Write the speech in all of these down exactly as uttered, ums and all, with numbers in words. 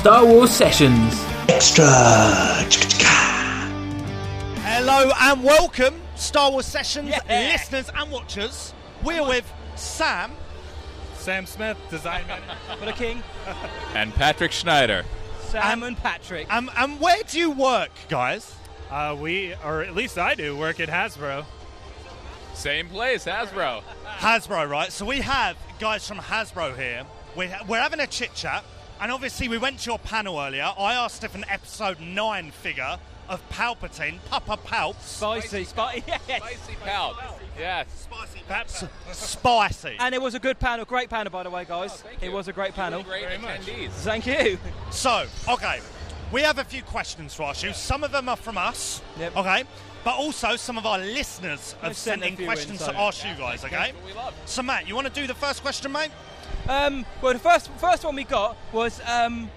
Star Wars Sessions. Extra. Hello and welcome, Star Wars Sessions yeah. listeners and watchers. We're with Sam. Sam Smith, design man. What a king. And Patrick Schneider. Sam um, and Patrick. Um, and where do you work, guys? Uh, we, or at least I do, work at Hasbro. Same place, Hasbro. Hasbro, right. So we have guys from Hasbro here. We're, we're having a chit-chat. And obviously we went to your panel earlier. I asked if an episode nine figure of Palpatine, Papa Palps. Spicy. Spicy, yes. Spicy Palps. Yes. Spicy Palps. Spicy. And it was a good panel. Great panel, by the way, guys. Oh, it was a great panel. Great attendees. Thank you. So, okay. We have a few questions to ask you. Some of them are from us. Yep. Okay. But also some of our listeners have sent in questions to ask you guys, okay? So, Matt, you want to do the first question, mate? Um, well, the first first one we got was um,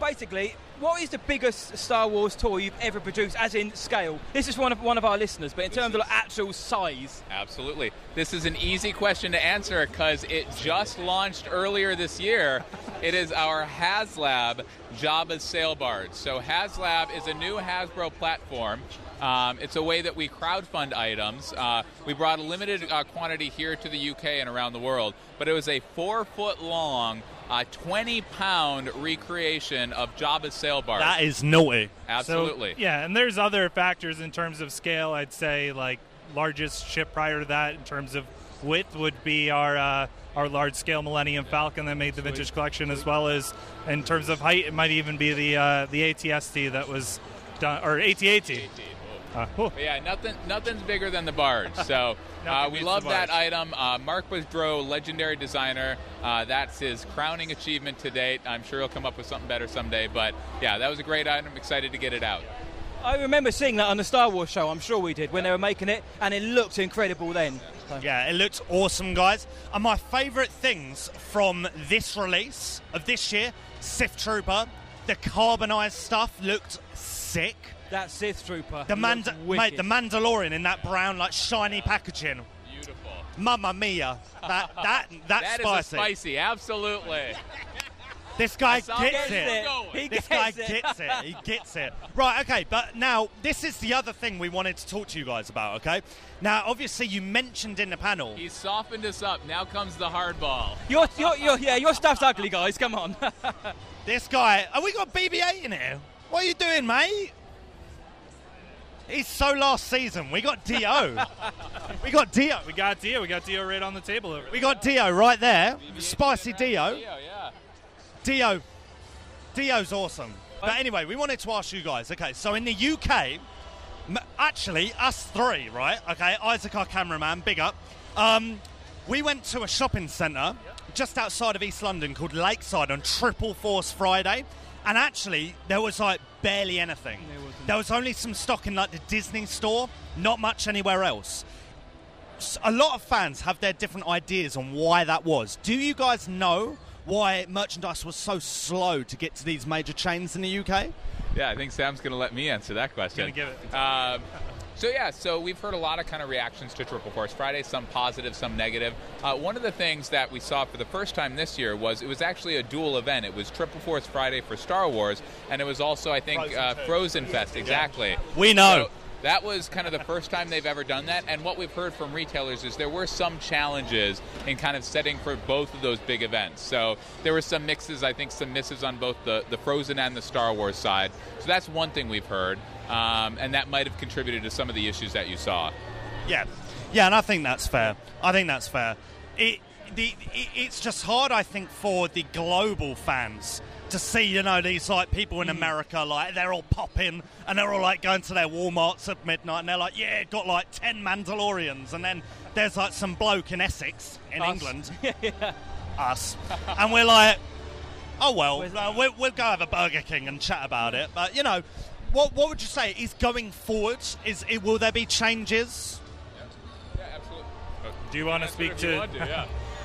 basically, what is the biggest Star Wars toy you've ever produced, as in scale? This is one of one of our listeners, but in terms of the actual size. Absolutely. This is an easy question to answer because it just launched earlier this year. It is our HasLab Jabba's Sail Barge. So HasLab is a new Hasbro platform. Um, it's a way that we crowdfund items. Uh, we brought a limited uh, quantity here to the U K and around the world, but it was a four-foot-long, twenty-pound uh, recreation of Jabba's Sail Barge. That is naughty. Absolutely. So, yeah, and there's other factors in terms of scale. I'd say, like, largest ship prior to that in terms of width would be our uh, our large-scale Millennium Falcon that made the vintage collection, as well as in terms of height, it might even be the uh, the A T S T that was done, or A T A T. Uh, cool. Yeah, nothing, nothing's bigger than the barge. So uh, we love that item. Uh, Mark Woodrow, legendary designer. Uh, that's his crowning achievement to date. I'm sure he'll come up with something better someday. But, yeah, that was a great item. Excited to get it out. I remember seeing that on the Star Wars show. I'm sure we did, when yeah. they were making it. And it looked incredible then. Yeah, so. yeah it looks awesome, guys. And my favorite things from this release of this year, Sith Trooper, the carbonized stuff looked sick. That Sith Trooper. The, Manda- mate, the Mandalorian in that brown, like, shiny uh, packaging. Beautiful. Mamma mia. That, that, that's that spicy. That is spicy, absolutely. This guy gets, gets it. it. He this gets guy it. gets it. He gets it. Right, okay, but now, this is the other thing we wanted to talk to you guys about, okay? Now, obviously, you mentioned in the panel. He softened us up. Now comes the hardball. Your, your, your, yeah, your stuff's ugly, guys. Come on. This guy. Oh, we got B B eight in here. What are you doing, mate? He's so last season. We got Dio. we got Dio. We got Dio. We got Dio right on the table. Over we got Dio right there. B B eight Spicy Dio. Dio, yeah. Dio. Dio's awesome. But anyway, we wanted to ask you guys. Okay, so in the U K, actually, us three, right? Okay, Isaac, our cameraman, big up. Um, we went to a shopping centre just outside of East London called Lakeside on Triple Force Friday. And actually, there was, like, barely anything. There was only some stock in, like, the Disney store, not much anywhere else. A lot of fans have their different ideas on why that was. Do you guys know why merchandise was so slow to get to these major chains in the U K? Yeah, I think Sam's going to let me answer that question. He's going to give it. Um, So, yeah, so we've heard a lot of kind of reactions to Triple Force Friday, some positive, some negative. Uh, one of the things that we saw for the first time this year was it was actually a dual event. It was Triple Force Friday for Star Wars, and it was also, I think, Frozen, uh, Frozen Fest. Exactly. We know. So that was kind of the first time they've ever done that, and what we've heard from retailers is there were some challenges in kind of setting for both of those big events. So there were some mixes, I think some misses on both the, the Frozen and the Star Wars side. So that's one thing we've heard. Um, and that might have contributed to some of the issues that you saw. Yeah, yeah, and I think that's fair. I think that's fair. It, the, it it's just hard, I think, for the global fans to see, you know, these like people in America, like they're all popping and they're all like going to their Walmarts at midnight and they're like, yeah, got like ten Mandalorians, and then there's like some bloke in Essex in us. England, yeah. us, and we're like, oh well, like, we'll, we'll go have a Burger King and chat about it, but you know. What what would you say is going forward? Is it, will there be changes? Yeah, yeah absolutely. Do you want to speak to? Want to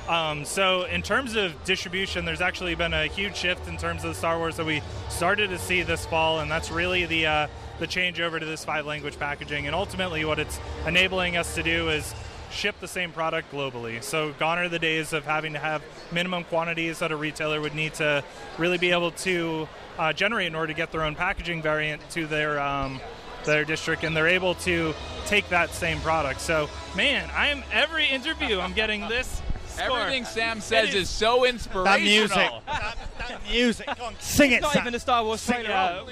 yeah. um, so in terms of distribution, there's actually been a huge shift in terms of the Star Wars that we started to see this fall, and that's really the uh, the change over to this five language packaging. And ultimately, what it's enabling us to do is ship the same product globally. So gone are the days of having to have minimum quantities that a retailer would need to really be able to uh, generate in order to get their own packaging variant to their um, their district, and they're able to take that same product. So, man, I am every interview I'm getting this score. Everything Sam says is, is so inspirational. That music. that, that music. Go on, sing it's it, not Sam. Even a Star Wars trailer. Uh,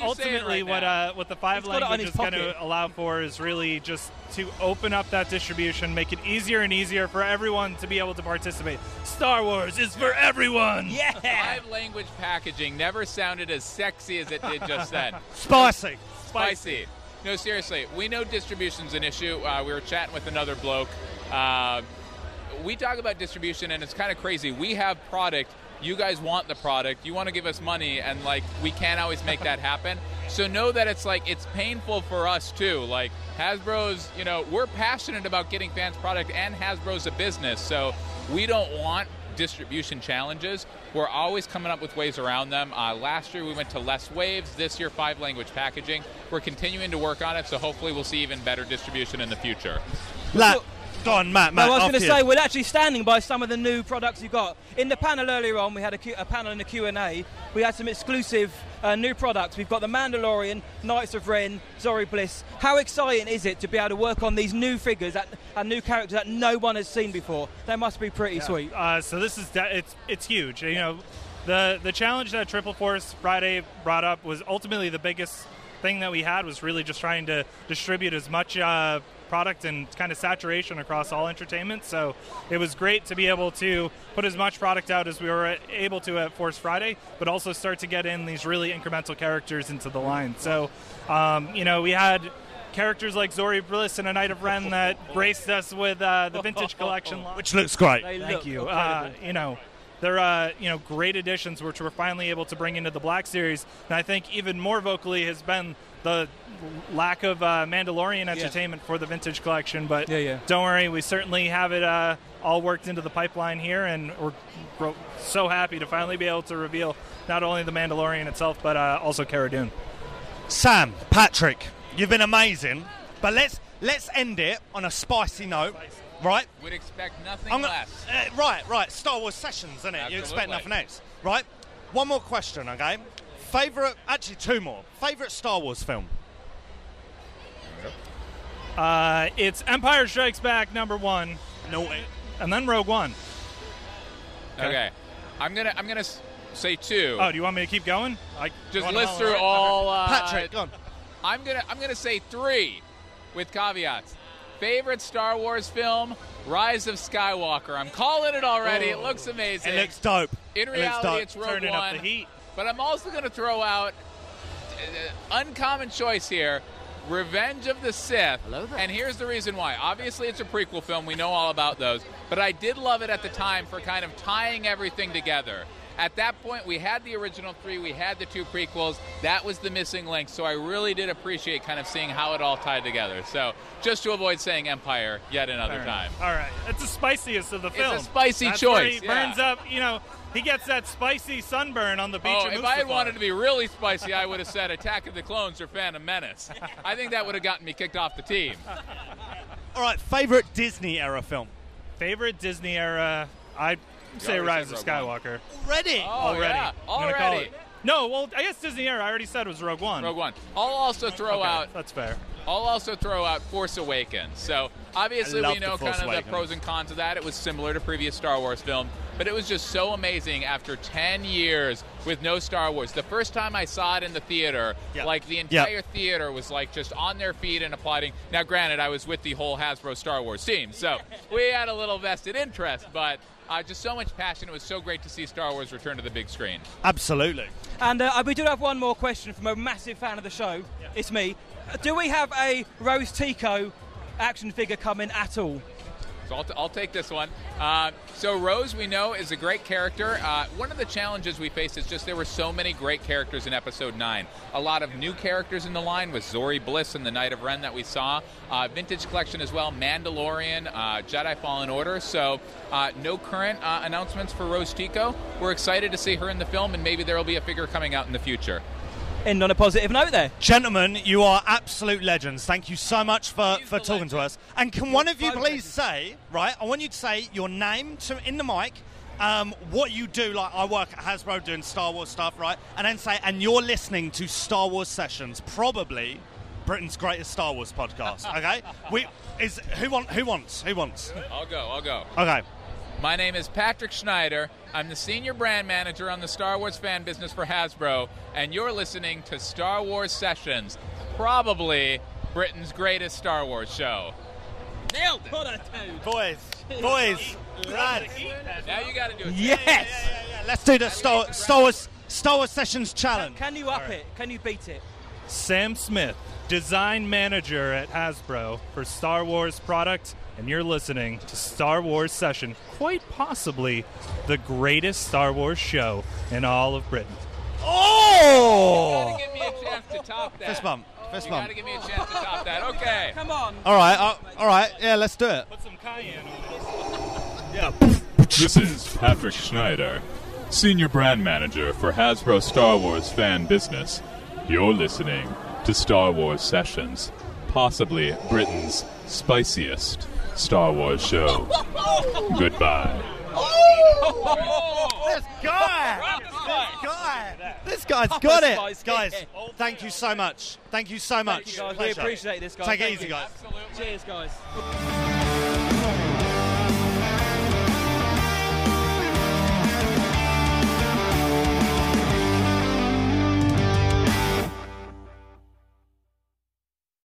ultimately, right what, uh, what the five language is going to allow for is really just to open up that distribution, make it easier and easier for everyone to be able to participate. Star Wars is for everyone. Yeah. Five language packaging never sounded as sexy as it did just then. Spicy. Spicy. No, seriously, we know distribution's an issue. Uh, we were chatting with another bloke. Uh, we talk about distribution, and it's kind of crazy. We have product. You guys want the product. You want to give us money, and, like, we can't always make that happen. So know that it's, like, it's painful for us, too. Like, Hasbro's, you know, we're passionate about getting fans' product, and Hasbro's a business. So we don't want distribution challenges. We're always coming up with ways around them. Uh, last year we went to less waves. This year, five language packaging. We're continuing to work on it, so hopefully we'll see even better distribution in the future. That, go on, Matt. Matt no, I was going to say, we're actually standing by some of the new products you got. In the panel earlier on, we had a, Q, a panel and a Q and A. We had some exclusive uh, new products. We've got the Mandalorian, Knights of Ren, Zori Bliss. How exciting is it to be able to work on these new figures that, and new characters that no one has seen before? They must be pretty yeah. sweet. Uh, so this is de- it's it's huge. You know, the the challenge that Triple Force Friday brought up was ultimately the biggest thing that we had was really just trying to distribute as much Uh, product and kind of saturation across all entertainment. So it was great to be able to put as much product out as we were able to at Force Friday, but also start to get in these really incremental characters into the line. So, um, you know, we had characters like Zori Bliss and a Knight of Ren that graced us with uh, the vintage collection. Which looks great. They Thank look you. Uh, you know, they're uh, you know, great additions, which we're finally able to bring into the Black Series. And I think even more vocally has been the lack of uh, Mandalorian entertainment yeah. for the vintage collection, but yeah, yeah. don't worry, we certainly have it uh, all worked into the pipeline here, and we're so happy to finally be able to reveal not only the Mandalorian itself, but uh, also Cara Dune. Sam, Patrick, you've been amazing, but let's let's end it on a spicy note, spicy. right? We'd expect nothing I'm less. Gonna, uh, right, right, Star Wars sessions, isn't it? Absolutely. You expect nothing else, right? One more question, okay? Favorite, actually two more. Favorite Star Wars film? Uh, it's Empire Strikes Back, number one. No, and then Rogue One. Okay, okay. I'm gonna I'm gonna say two. Oh, do you want me to keep going? I just list through all. all uh, Patrick, go on. I'm gonna I'm gonna say three, with caveats. Favorite Star Wars film: Rise of Skywalker. I'm calling it already. Oh. It looks amazing. It looks dope. In reality, it looks dope. It's Rogue Turning One. Up the heat. But I'm also going to throw out uh, uncommon choice here, Revenge of the Sith. And here's the reason why. Obviously, it's a prequel film. We know all about those. But I did love it at the time for kind of tying everything together. At that point, we had the original three. We had the two prequels. That was the missing link. So I really did appreciate kind of seeing how it all tied together. So just to avoid saying Empire yet another time. All right. It's the spiciest of the film. It's a spicy That's choice. Where he yeah. burns up, you know. He gets that spicy sunburn on the beach. Oh, if I had wanted to be really spicy, I would have said Attack of the Clones or Phantom Menace. I think that would have gotten me kicked off the team. All right, favorite Disney-era film? Favorite Disney-era, I'd say Rise of Skywalker. Already? Oh, already. Yeah. Already. No, well, I guess Disney-era, I already said it was Rogue One. Rogue One. I'll also throw okay, out... That's fair. I'll also throw out Force Awakens. So obviously we know kind of the pros and cons of that. It was similar to previous Star Wars films, but it was just so amazing after ten years with no Star Wars. The first time I saw it in the theater, yep. like the entire yep. theater was like just on their feet and applauding. Now, granted, I was with the whole Hasbro Star Wars team, so we had a little vested interest, but uh, just so much passion. It was so great to see Star Wars return to the big screen. Absolutely. And uh, we do have one more question from a massive fan of the show. Yep. It's me. Do we have a Rose Tico action figure coming at all? So I'll, t- I'll take this one. Uh, so Rose, we know, is a great character. Uh, one of the challenges we faced is just there were so many great characters in Episode nine. A lot of new characters in the line with Zori Bliss and the Knight of Ren that we saw. Uh, vintage collection as well, Mandalorian, uh, Jedi Fallen Order. So uh, no current uh, announcements for Rose Tico. We're excited to see her in the film, and maybe there will be a figure coming out in the future. end on a positive note there. Gentlemen, you are absolute legends. Thank you so much for, for talking legend. to us. And can You're one of you please legends. say, right, I want you to say your name to in the mic, um, what you do, like I work at Hasbro doing Star Wars stuff, right, and then say, and you're listening to Star Wars Sessions, probably Britain's greatest Star Wars podcast, okay? we is who want, Who wants? Who wants? I'll go, I'll go. Okay. My name is Patrick Schneider. I'm the senior brand manager on the Star Wars fan business for Hasbro, and you're listening to Star Wars Sessions, probably Britain's greatest Star Wars show. Nailed it! What a toad. Boys, boys, lads. Now you got to do it. Yes! Yeah, yeah, yeah, yeah. Let's do the Star, Star, Wars, Star Wars Sessions challenge. Can, can you up right. it? Can you beat it? Sam Smith, design manager at Hasbro for Star Wars products, and you're listening to Star Wars Session, quite possibly the greatest Star Wars show in all of Britain. Oh! You gotta give me a chance to top that. Fist bump. Fist bump. You gotta give me a chance to top that. Okay. Come on. All right. Uh, all right. Yeah, let's do it. Put some cayenne on it. Yeah. This is Patrick Schneider, senior brand manager for Hasbro Star Wars fan business. You're listening to Star Wars Sessions, possibly Britain's spiciest Star Wars show. Goodbye. Oh! This guy! This guy! This guy's got it! Guys, thank you so much. Thank you so much. You guys. We appreciate this, guys. Take it easy, guys. Absolutely. Cheers, guys.